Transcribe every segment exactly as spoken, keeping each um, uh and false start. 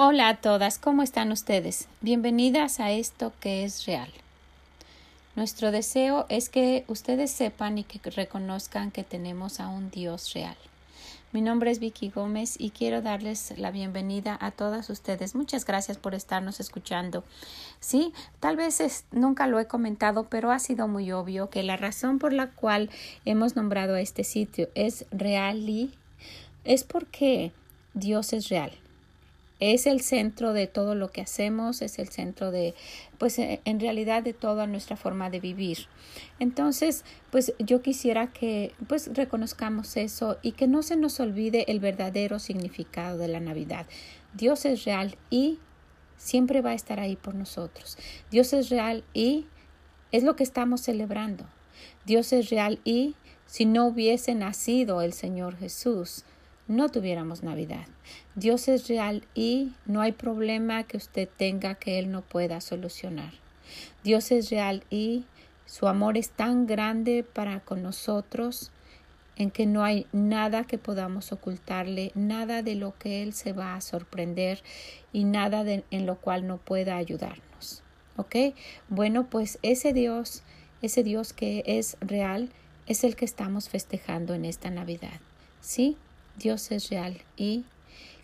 Hola a todas, ¿cómo están ustedes? Bienvenidas a Esto que es Real. Nuestro deseo es que ustedes sepan y que reconozcan que tenemos a un Dios real. Mi nombre es Vicky Gómez y quiero darles la bienvenida a todas ustedes. Muchas gracias por estarnos escuchando. Sí, tal vez es, nunca lo he comentado, pero ha sido muy obvio que la razón por la cual hemos nombrado a este sitio es real y es porque Dios es real. Es el centro de todo lo que hacemos, es el centro de, pues en realidad de toda nuestra forma de vivir. Entonces, pues yo quisiera que pues reconozcamos eso y que no se nos olvide el verdadero significado de la Navidad. Dios es real y siempre va a estar ahí por nosotros. Dios es real y es lo que estamos celebrando. Dios es real y si no hubiese nacido el Señor Jesús, no tuviéramos Navidad. Dios es real y no hay problema que usted tenga que Él no pueda solucionar. Dios es real y su amor es tan grande para con nosotros en que no hay nada que podamos ocultarle, nada de lo que Él se va a sorprender y nada de, en lo cual no pueda ayudarnos. ¿Ok? Bueno, pues ese Dios, ese Dios que es real, es el que estamos festejando en esta Navidad. ¿Sí? Dios es real y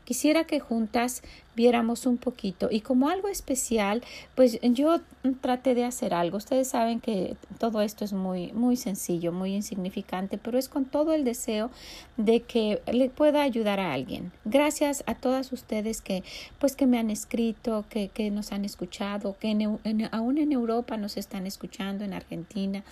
quisiera que juntas viéramos un poquito y como algo especial, pues yo traté de hacer algo. Ustedes saben que todo esto es muy, muy sencillo, muy insignificante, pero es con todo el deseo de que le pueda ayudar a alguien. Gracias a todas ustedes que, pues, que me han escrito, que, que nos han escuchado, que en, en, aún en Europa nos están escuchando, en Argentina,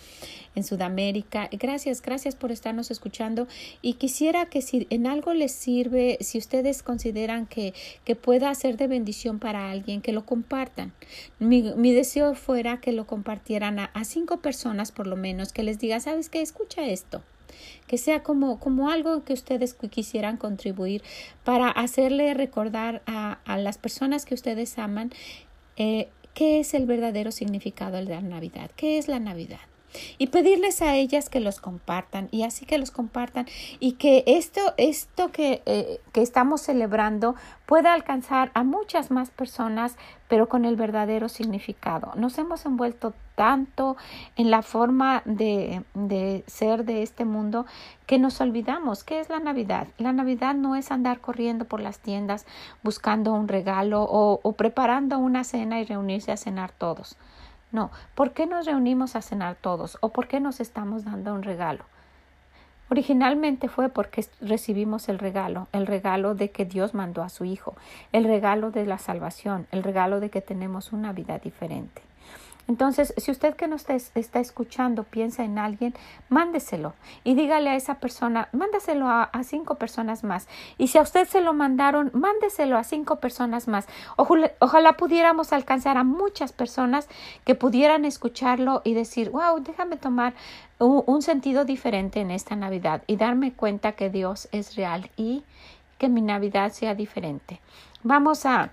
en Sudamérica. Gracias, gracias por estarnos escuchando y quisiera que si en algo les sirve, si ustedes consideran que, que pueda hacer de bendición para alguien, que lo compartan. Mi, mi deseo fuera que lo compartieran a, a cinco personas por lo menos, que les diga, ¿sabes qué? Escucha esto. Que sea como, como algo que ustedes quisieran contribuir para hacerle recordar a, a las personas que ustedes aman eh, qué es el verdadero significado de la Navidad, qué es la Navidad. Y pedirles a ellas que los compartan y así que los compartan y que esto, esto que, eh, que estamos celebrando pueda alcanzar a muchas más personas, pero con el verdadero significado. Nos hemos envuelto tanto en la forma de, de ser de este mundo que nos olvidamos. ¿Qué es la Navidad? La Navidad no es andar corriendo por las tiendas buscando un regalo o, o preparando una cena y reunirse a cenar todos. No, ¿por qué nos reunimos a cenar todos? ¿O por qué nos estamos dando un regalo? Originalmente fue porque recibimos el regalo, el regalo de que Dios mandó a su Hijo, el regalo de la salvación, el regalo de que tenemos una vida diferente. Entonces, si usted que nos está, está escuchando piensa en alguien, mándeselo y dígale a esa persona, mándeselo a, a cinco personas más. Y si a usted se lo mandaron, mándeselo a cinco personas más. Ojalá, ojalá pudiéramos alcanzar a muchas personas que pudieran escucharlo y decir, wow, déjame tomar un, un sentido diferente en esta Navidad y darme cuenta que Dios es real y que mi Navidad sea diferente. Vamos a...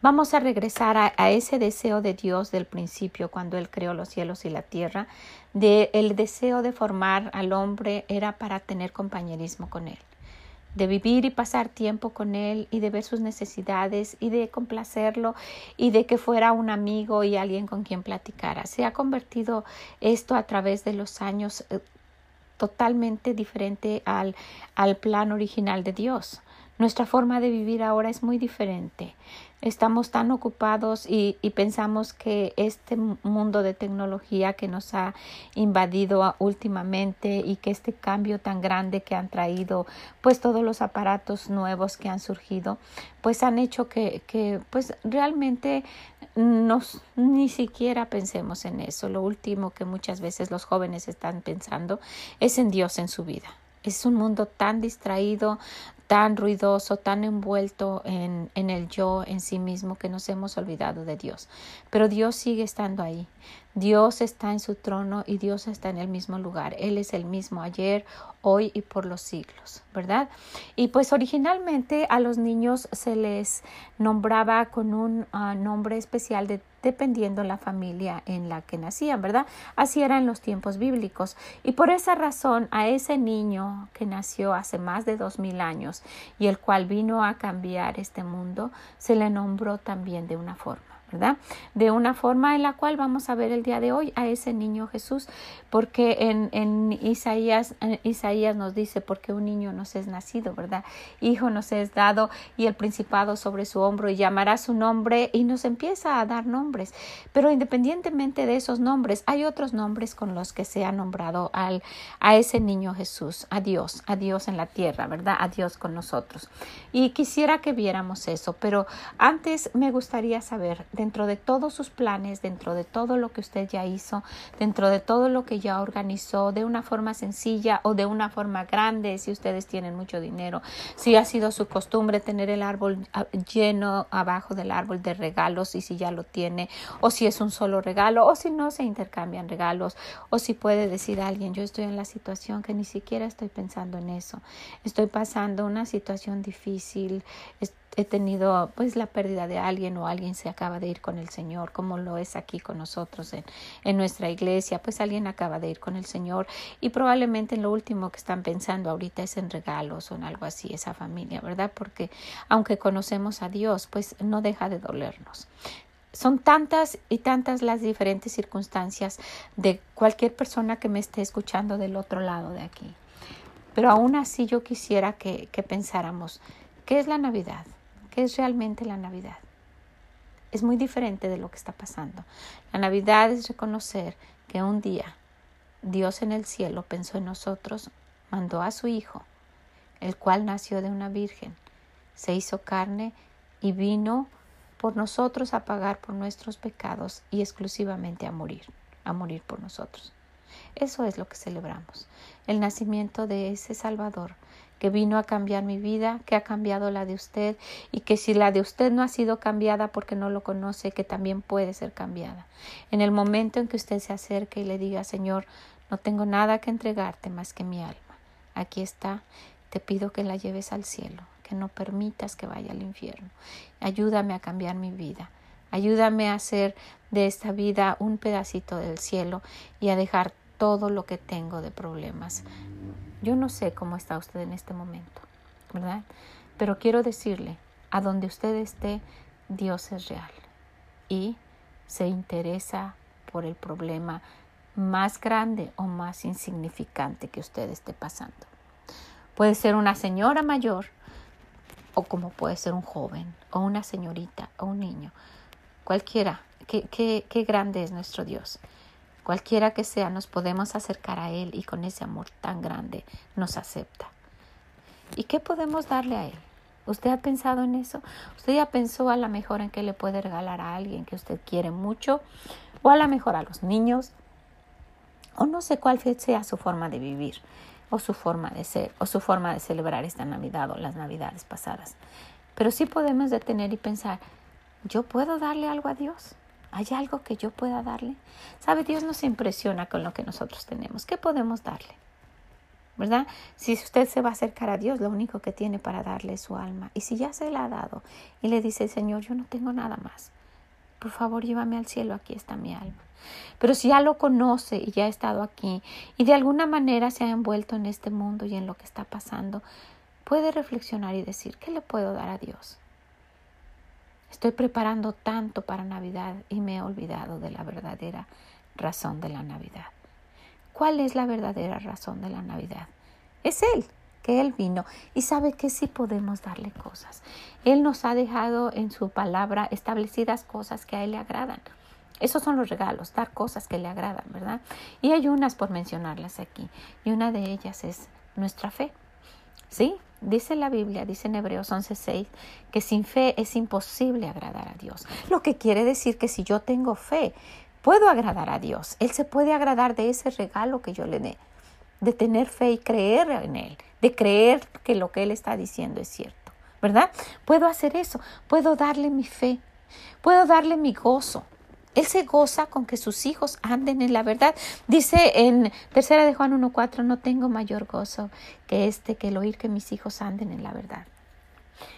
Vamos a regresar a, a ese deseo de Dios del principio, cuando Él creó los cielos y la tierra. De, el deseo de formar al hombre era para tener compañerismo con Él, de vivir y pasar tiempo con Él y de ver sus necesidades y de complacerlo y de que fuera un amigo y alguien con quien platicara. Se ha convertido esto a través de los años eh, totalmente diferente al, al plan original de Dios. Nuestra forma de vivir ahora es muy diferente. Estamos tan ocupados y, y pensamos que este mundo de tecnología que nos ha invadido últimamente y que este cambio tan grande que han traído, pues todos los aparatos nuevos que han surgido, pues han hecho que, que pues realmente nos, ni siquiera pensemos en eso. Lo último que muchas veces los jóvenes están pensando es en Dios en su vida. Es un mundo tan distraído, tan ruidoso, tan envuelto en, en el yo, en sí mismo, que nos hemos olvidado de Dios. Pero Dios sigue estando ahí. Dios está en su trono y Dios está en el mismo lugar. Él es el mismo ayer, hoy y por los siglos, ¿verdad? Y pues originalmente a los niños se les nombraba con un uh, nombre especial de dependiendo la familia en la que nacían, ¿verdad? Así era en los tiempos bíblicos. Y por esa razón, a ese niño que nació hace más de dos mil años y el cual vino a cambiar este mundo, se le nombró también de una forma, ¿verdad? De una forma en la cual vamos a ver el día de hoy a ese niño Jesús, porque en, en Isaías, en Isaías nos dice, porque un niño nos es nacido, ¿verdad? Hijo nos es dado y el principado sobre su hombro y llamará su nombre, y nos empieza a dar nombres. Pero independientemente de esos nombres, hay otros nombres con los que se ha nombrado al, a ese niño Jesús, a Dios, a Dios en la tierra, ¿verdad? A Dios con nosotros. Y quisiera que viéramos eso, pero antes me gustaría saber, dentro de todos sus planes, dentro de todo lo que usted ya hizo, dentro de todo lo que ya organizó, de una forma sencilla o de una forma grande, si ustedes tienen mucho dinero, si ha sido su costumbre tener el árbol lleno abajo del árbol de regalos, y si ya lo tiene, o si es un solo regalo, o si no se intercambian regalos, o si puede decir a alguien, yo estoy en la situación que ni siquiera estoy pensando en eso, estoy pasando una situación difícil, estoy He tenido pues la pérdida de alguien, o alguien se acaba de ir con el Señor, como lo es aquí con nosotros en, en nuestra iglesia, pues alguien acaba de ir con el Señor y probablemente lo último que están pensando ahorita es en regalos o en algo así, esa familia, ¿verdad? Porque aunque conocemos a Dios, pues no deja de dolernos. Son tantas y tantas las diferentes circunstancias de cualquier persona que me esté escuchando del otro lado de aquí. Pero aún así yo quisiera que, que pensáramos, ¿qué es la Navidad? Es realmente la Navidad. Es muy diferente de lo que está pasando. La Navidad es reconocer que un día Dios en el cielo pensó en nosotros, mandó a su Hijo, el cual nació de una virgen, se hizo carne y vino por nosotros a pagar por nuestros pecados y exclusivamente a morir, a morir por nosotros. Eso es lo que celebramos, el nacimiento de ese Salvador, que vino a cambiar mi vida, que ha cambiado la de usted, y que si la de usted no ha sido cambiada porque no lo conoce, que también puede ser cambiada. En el momento en que usted se acerque y le diga, Señor, no tengo nada que entregarte más que mi alma. Aquí está, te pido que la lleves al cielo, que no permitas que vaya al infierno. Ayúdame a cambiar mi vida. Ayúdame a hacer de esta vida un pedacito del cielo y a dejar todo lo que tengo de problemas. Yo no sé cómo está usted en este momento, ¿verdad? Pero quiero decirle, a donde usted esté, Dios es real y se interesa por el problema más grande o más insignificante que usted esté pasando. Puede ser una señora mayor, o como puede ser un joven, o una señorita, o un niño. Cualquiera, qué, qué, qué grande es nuestro Dios. Cualquiera que sea, nos podemos acercar a Él y con ese amor tan grande nos acepta. ¿Y qué podemos darle a Él? ¿Usted ha pensado en eso? ¿Usted ya pensó a lo mejor en qué le puede regalar a alguien que usted quiere mucho? ¿O a lo mejor a los niños? O no sé cuál sea su forma de vivir, o su forma de ser, o su forma de celebrar esta Navidad o las Navidades pasadas. Pero sí podemos detener y pensar, ¿yo puedo darle algo a Dios? ¿Hay algo que yo pueda darle? ¿Sabe? Dios nos impresiona con lo que nosotros tenemos. ¿Qué podemos darle? ¿Verdad? Si usted se va a acercar a Dios, lo único que tiene para darle es su alma. Y si ya se la ha dado y le dice, Señor, yo no tengo nada más, por favor, llévame al cielo, aquí está mi alma. Pero si ya lo conoce y ya ha estado aquí y de alguna manera se ha envuelto en este mundo y en lo que está pasando, puede reflexionar y decir, ¿qué le puedo dar a Dios? Estoy preparando tanto para Navidad y me he olvidado de la verdadera razón de la Navidad. ¿Cuál es la verdadera razón de la Navidad? Es Él, que Él vino y sabe que sí podemos darle cosas. Él nos ha dejado en su palabra establecidas cosas que a Él le agradan. Esos son los regalos, dar cosas que le agradan, ¿verdad? Y hay unas por mencionarlas aquí, y una de ellas es nuestra fe. ¿Sí? Dice la Biblia, dice en Hebreos once seis, que sin fe es imposible agradar a Dios. Lo que quiere decir que si yo tengo fe, puedo agradar a Dios. Él se puede agradar de ese regalo que yo le dé, de tener fe y creer en Él, de creer que lo que Él está diciendo es cierto, ¿verdad? Puedo hacer eso, puedo darle mi fe, puedo darle mi gozo. Él se goza con que sus hijos anden en la verdad. Dice en Tercera de Juan uno cuatro, no tengo mayor gozo que este, que el oír que mis hijos anden en la verdad.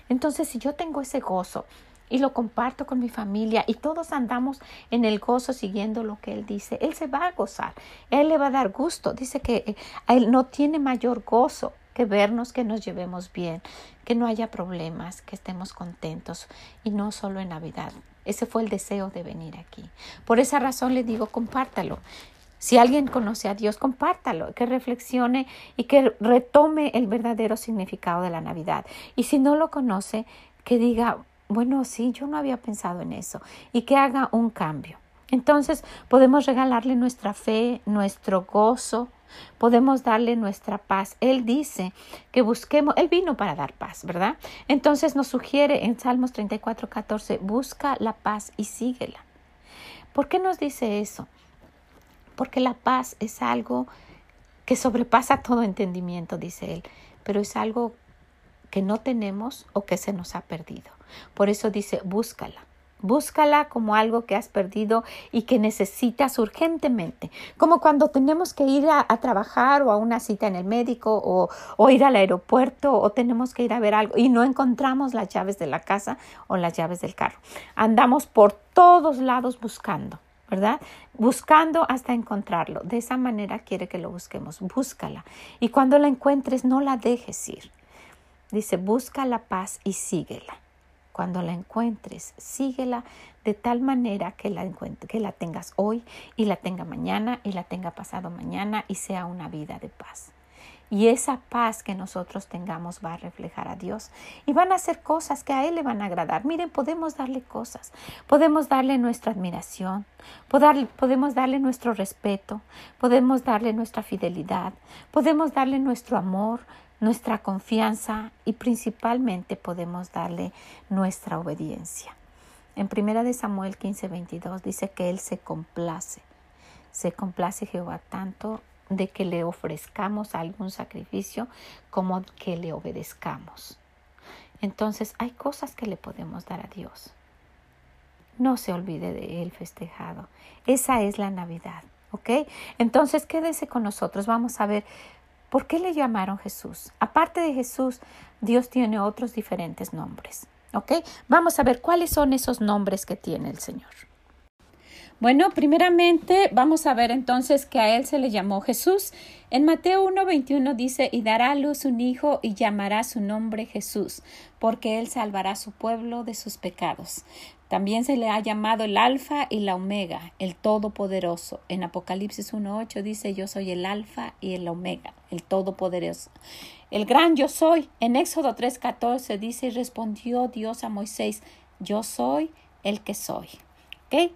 Entonces, si yo tengo ese gozo y lo comparto con mi familia y todos andamos en el gozo siguiendo lo que Él dice, Él se va a gozar, Él le va a dar gusto. Dice que a Él no tiene mayor gozo que vernos, que nos llevemos bien, que no haya problemas, que estemos contentos, y no solo en Navidad. Ese fue el deseo de venir aquí. Por esa razón le digo, compártalo. Si alguien conoce a Dios, compártalo, que reflexione y que retome el verdadero significado de la Navidad. Y si no lo conoce, que diga, bueno, sí, yo no había pensado en eso, y que haga un cambio. Entonces podemos regalarle nuestra fe, nuestro gozo, podemos darle nuestra paz. Él dice que busquemos, Él vino para dar paz, ¿verdad? Entonces nos sugiere en Salmos treinta y cuatro catorce, busca la paz y síguela. ¿Por qué nos dice eso? Porque la paz es algo que sobrepasa todo entendimiento, dice Él, pero es algo que no tenemos o que se nos ha perdido. Por eso dice, búscala. Búscala como algo que has perdido y que necesitas urgentemente. Como cuando tenemos que ir a, a trabajar o a una cita en el médico o, o ir al aeropuerto o tenemos que ir a ver algo y no encontramos las llaves de la casa o las llaves del carro. Andamos por todos lados buscando, ¿verdad? Buscando hasta encontrarlo. De esa manera quiere que lo busquemos. Búscala. Y cuando la encuentres, no la dejes ir. Dice, busca la paz y síguela. Cuando la encuentres, síguela de tal manera que la, que la tengas hoy y la tenga mañana y la tenga pasado mañana y sea una vida de paz. Y esa paz que nosotros tengamos va a reflejar a Dios y van a hacer cosas que a Él le van a agradar. Miren, podemos darle cosas, podemos darle nuestra admiración, podemos darle nuestro respeto, podemos darle nuestra fidelidad, podemos darle nuestro amor, nuestra confianza y principalmente podemos darle nuestra obediencia. En Primera de Samuel quince veintidós dice que Él se complace. Se complace Jehová tanto de que le ofrezcamos algún sacrificio como que le obedezcamos. Entonces hay cosas que le podemos dar a Dios. No se olvide de Él festejado. Esa es la Navidad, ¿ok? Entonces quédese con nosotros. Vamos a ver, ¿por qué le llamaron Jesús? Aparte de Jesús, Dios tiene otros diferentes nombres, ¿ok? Vamos a ver cuáles son esos nombres que tiene el Señor. Bueno, primeramente vamos a ver entonces que a Él se le llamó Jesús. En Mateo uno veintiuno dice, y dará a luz un hijo y llamará su nombre Jesús, porque Él salvará a su pueblo de sus pecados. También se le ha llamado el Alfa y la Omega, el Todopoderoso. En Apocalipsis uno ocho dice, yo soy el Alfa y el Omega, el Todopoderoso. El gran yo soy. En Éxodo tres catorce dice, y respondió Dios a Moisés, yo soy el que soy. ¿Ok?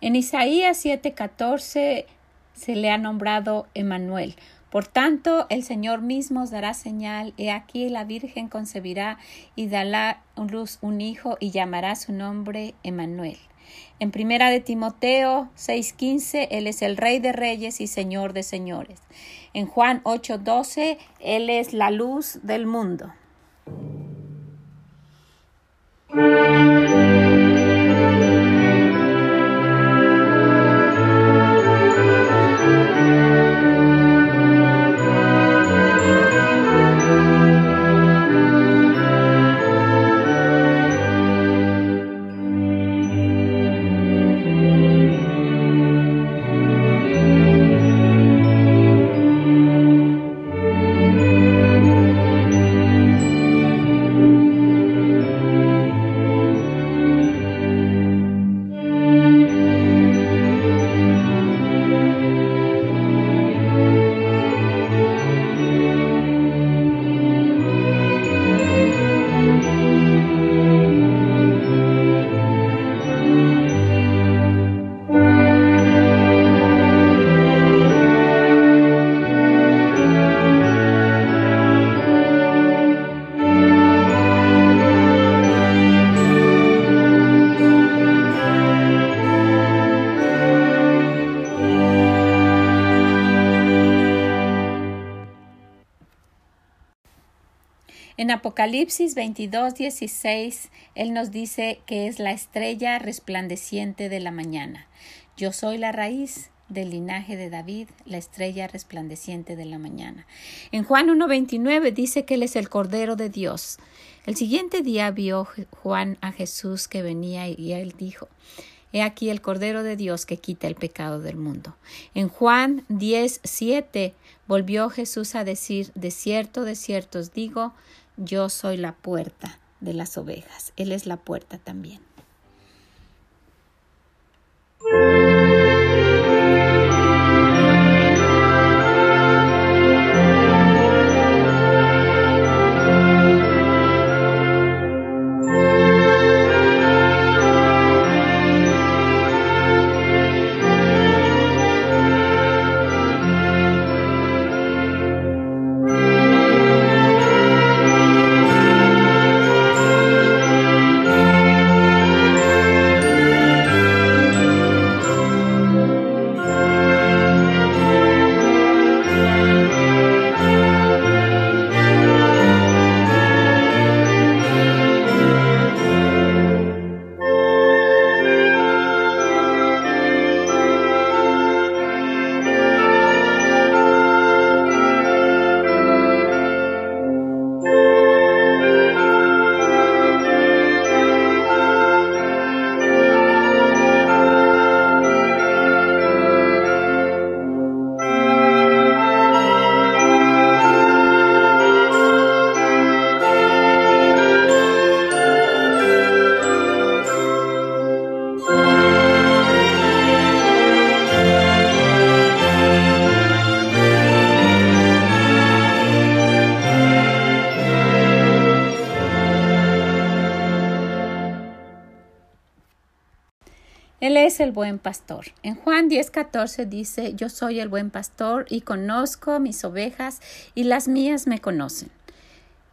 En Isaías siete catorce se le ha nombrado Emmanuel. Por tanto, el Señor mismo os dará señal. He aquí la Virgen concebirá y dará a luz un hijo y llamará su nombre Emmanuel. En Primera de Timoteo seis quince, Él es el Rey de Reyes y Señor de Señores. En Juan ocho doce, Él es la luz del mundo. En Apocalipsis veintidós, dieciséis, Él nos dice que es la estrella resplandeciente de la mañana. Yo soy la raíz del linaje de David, la estrella resplandeciente de la mañana. En Juan uno, veintinueve dice que Él es el Cordero de Dios. El siguiente día vio Juan a Jesús que venía y Él dijo: He aquí el Cordero de Dios que quita el pecado del mundo. En Juan diez, siete volvió Jesús a decir: De cierto, de cierto os digo, yo soy la puerta de las ovejas. Él es la puerta también. Él es el buen pastor. En Juan diez, catorce dice: Yo soy el buen pastor y conozco mis ovejas y las mías me conocen.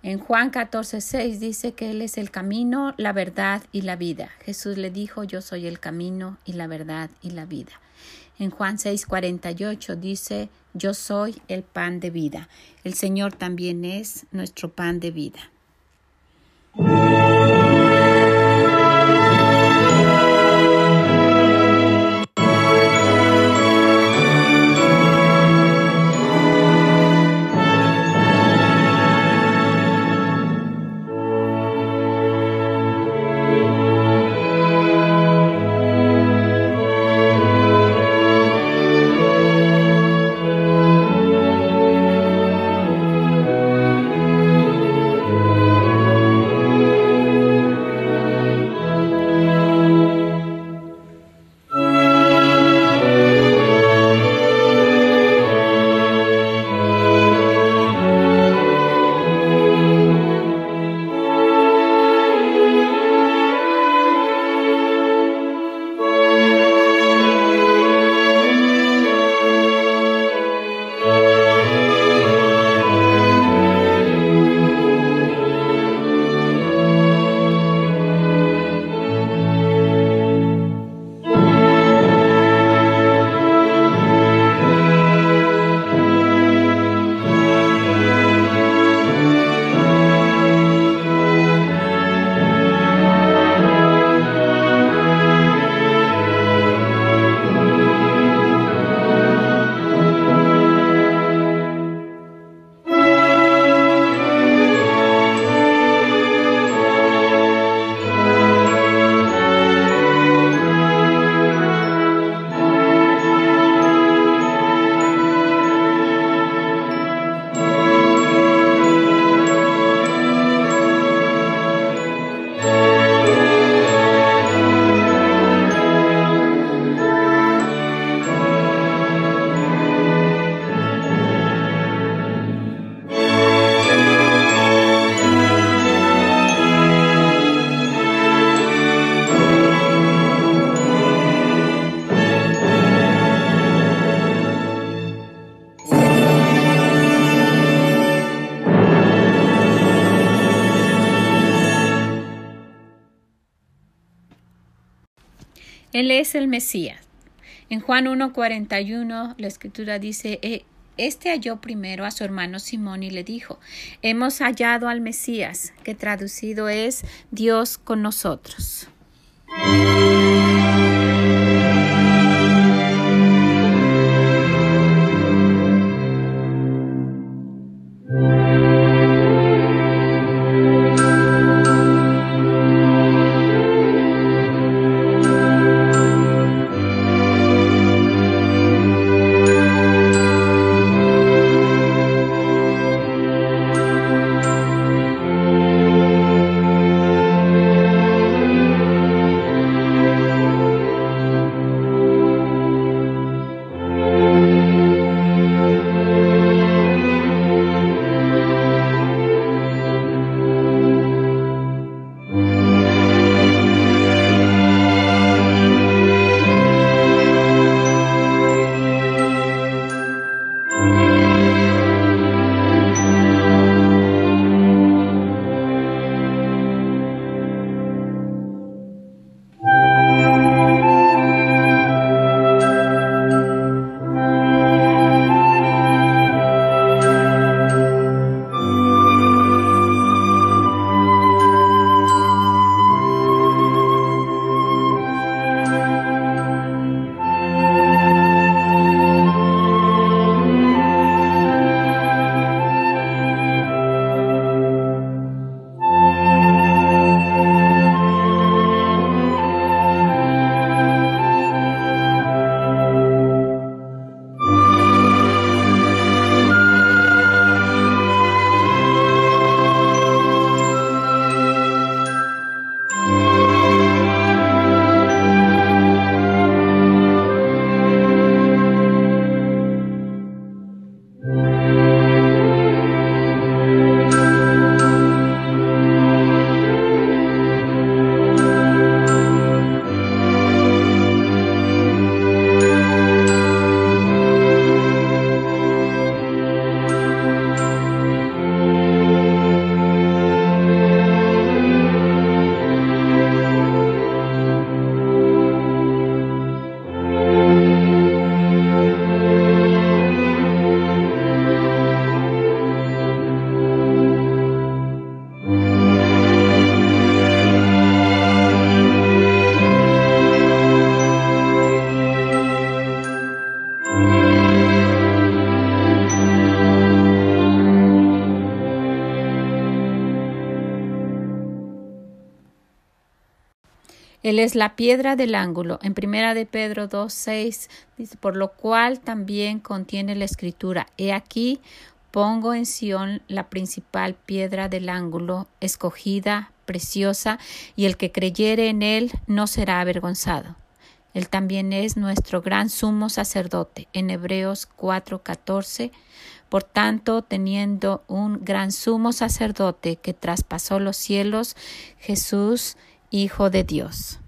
En Juan catorce, seis dice que Él es el camino, la verdad y la vida. Jesús le dijo: Yo soy el camino y la verdad y la vida. En Juan seis, cuarenta y ocho dice: Yo soy el pan de vida. El Señor también es nuestro pan de vida. Él es el Mesías. En Juan uno, cuarenta y uno, la Escritura dice: Este halló primero a su hermano Simón y le dijo: hemos hallado al Mesías, que traducido es Dios con nosotros. Él es la piedra del ángulo. En Primera de Pedro dos, seis dice: por lo cual también contiene la escritura: he aquí, pongo en Sión la principal piedra del ángulo, escogida, preciosa, y el que creyere en él no será avergonzado. Él también es nuestro gran sumo sacerdote. En Hebreos cuatro, catorce, por tanto, teniendo un gran sumo sacerdote que traspasó los cielos, Jesús, Hijo de Dios.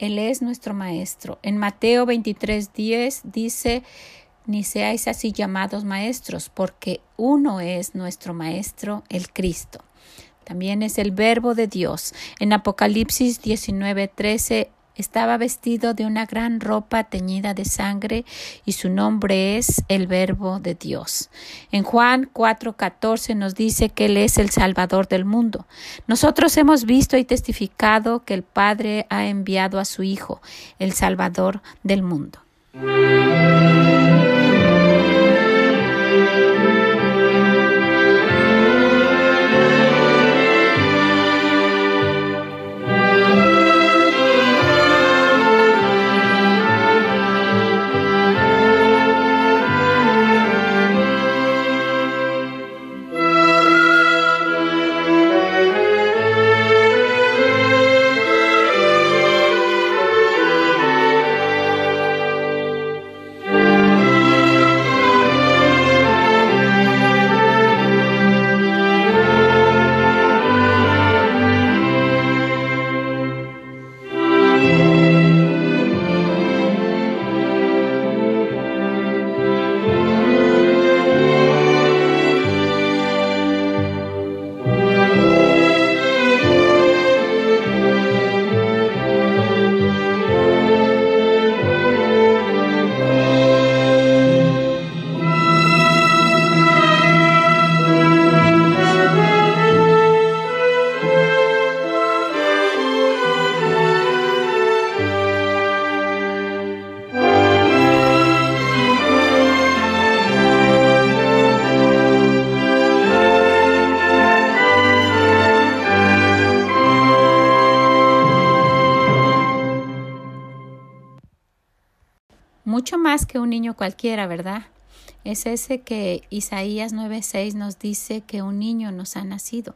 Él es nuestro maestro. En Mateo veintitrés, diez dice, ni seáis así llamados maestros, porque uno es nuestro maestro, el Cristo. También es el verbo de Dios. En Apocalipsis diecinueve, trece, estaba vestido de una gran ropa teñida de sangre y su nombre es el verbo de Dios. En Juan cuatro, catorce nos dice que Él es el Salvador del mundo. Nosotros hemos visto y testificado que el Padre ha enviado a su Hijo, el Salvador del mundo. Mucho más que un niño cualquiera, ¿verdad? Es ese que Isaías nueve, seis nos dice que un niño nos ha nacido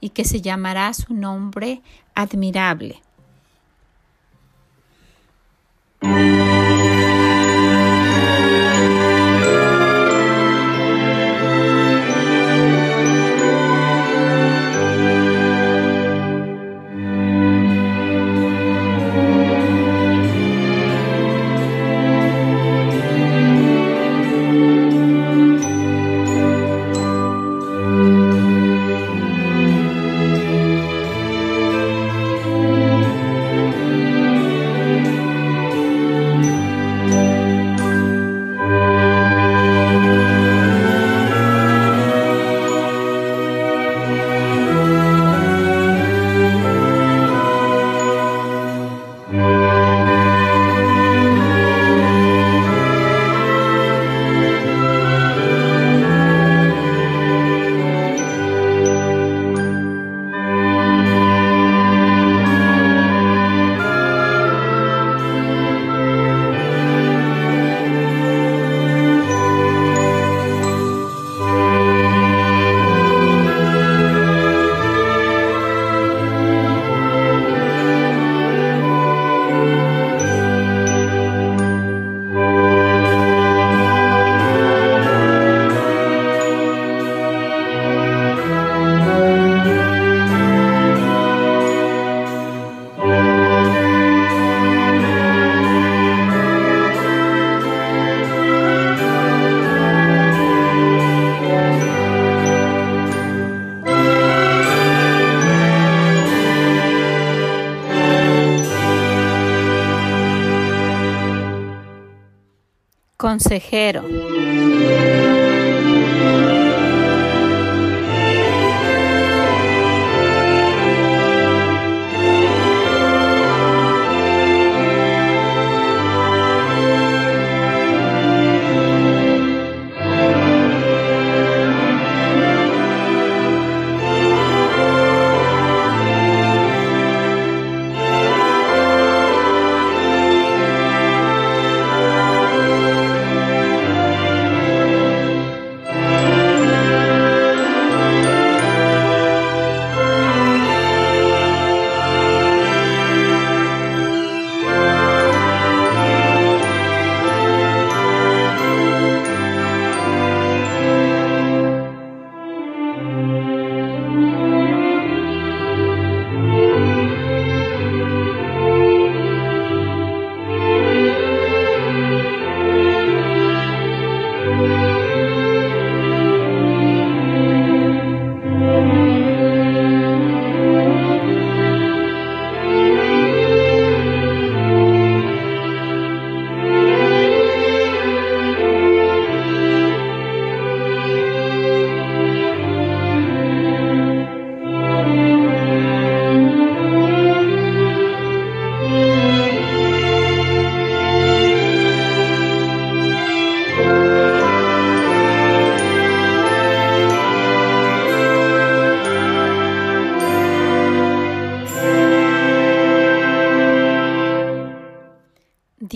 y que se llamará su nombre admirable. Consejero.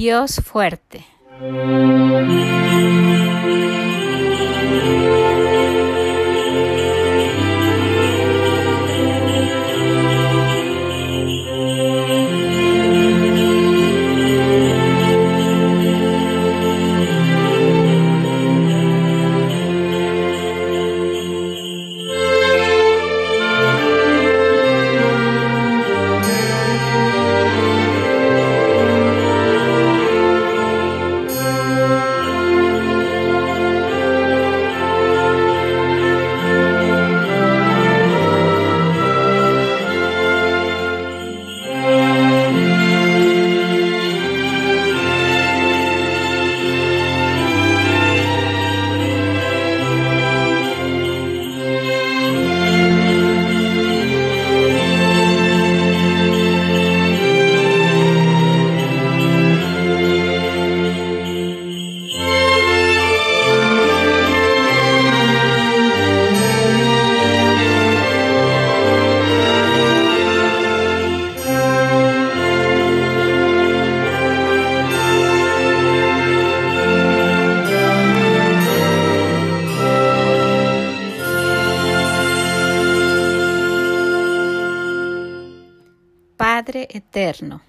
Dios fuerte. Padre eterno,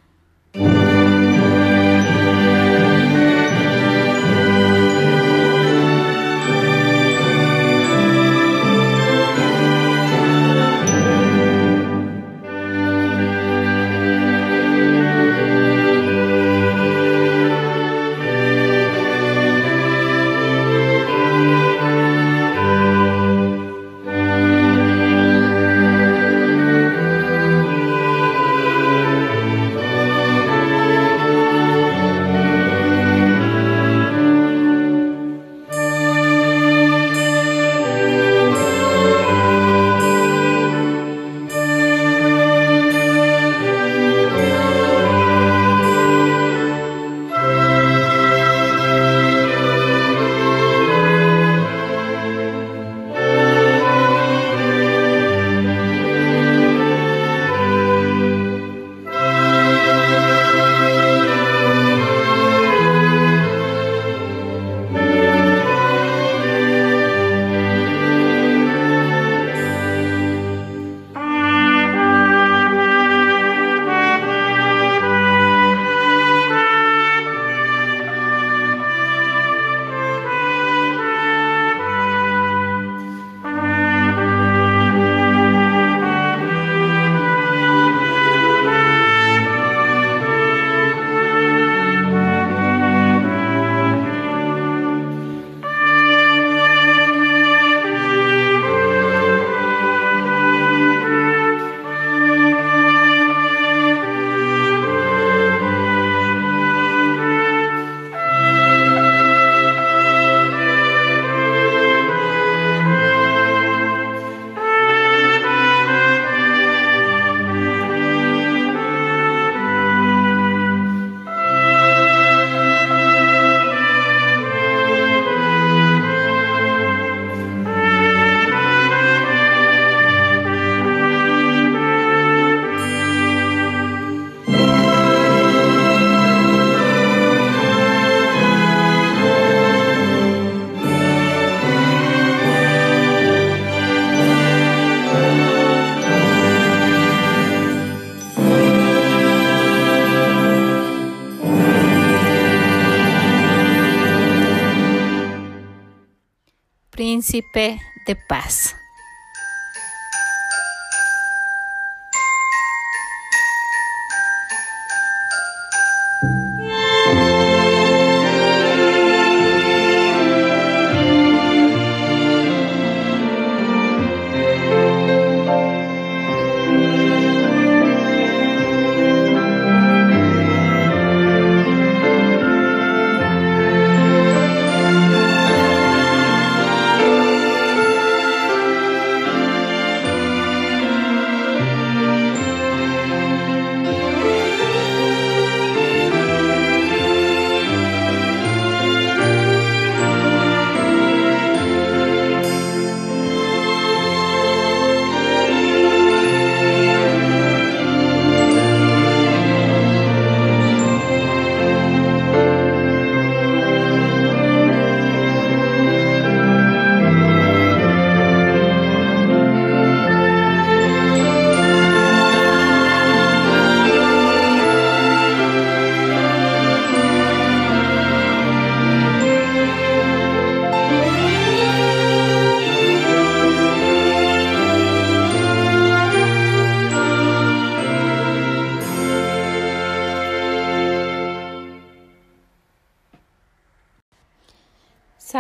Príncipe de paz.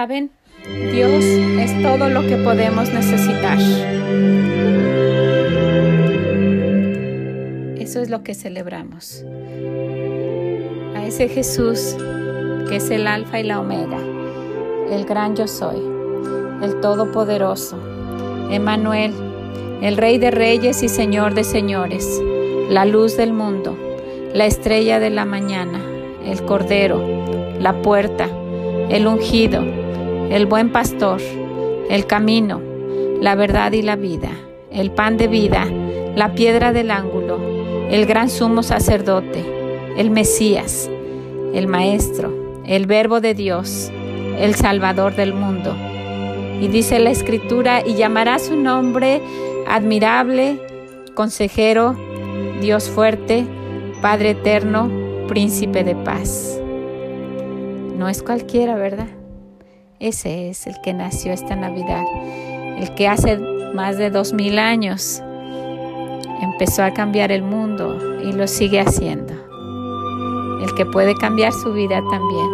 ¿Saben? Dios es todo lo que podemos necesitar. Eso es lo que celebramos. A ese Jesús que es el Alfa y la Omega, el gran yo soy, el Todopoderoso, Emmanuel, el Rey de Reyes y Señor de Señores, la luz del mundo, la estrella de la mañana, el Cordero, la puerta, el ungido, el buen pastor, el camino, la verdad y la vida, el pan de vida, la piedra del ángulo, el gran sumo sacerdote, el Mesías, el Maestro, el Verbo de Dios, el Salvador del mundo. Y dice la Escritura, y llamará su nombre admirable, consejero, Dios fuerte, Padre eterno, príncipe de paz. No es cualquiera, ¿verdad? Ese es el que nació esta Navidad, el que hace más de dos mil años empezó a cambiar el mundo y lo sigue haciendo. El que puede cambiar su vida también.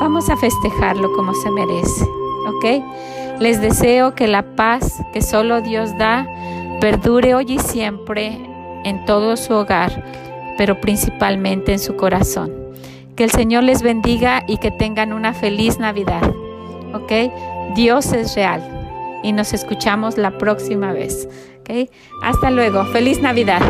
Vamos a festejarlo como se merece, ¿ok? Les deseo que la paz que solo Dios da perdure hoy y siempre en todo su hogar, pero principalmente en su corazón. Que el Señor les bendiga y que tengan una feliz Navidad, ¿ok? Dios es real y nos escuchamos la próxima vez, ¿ok? Hasta luego. ¡Feliz Navidad!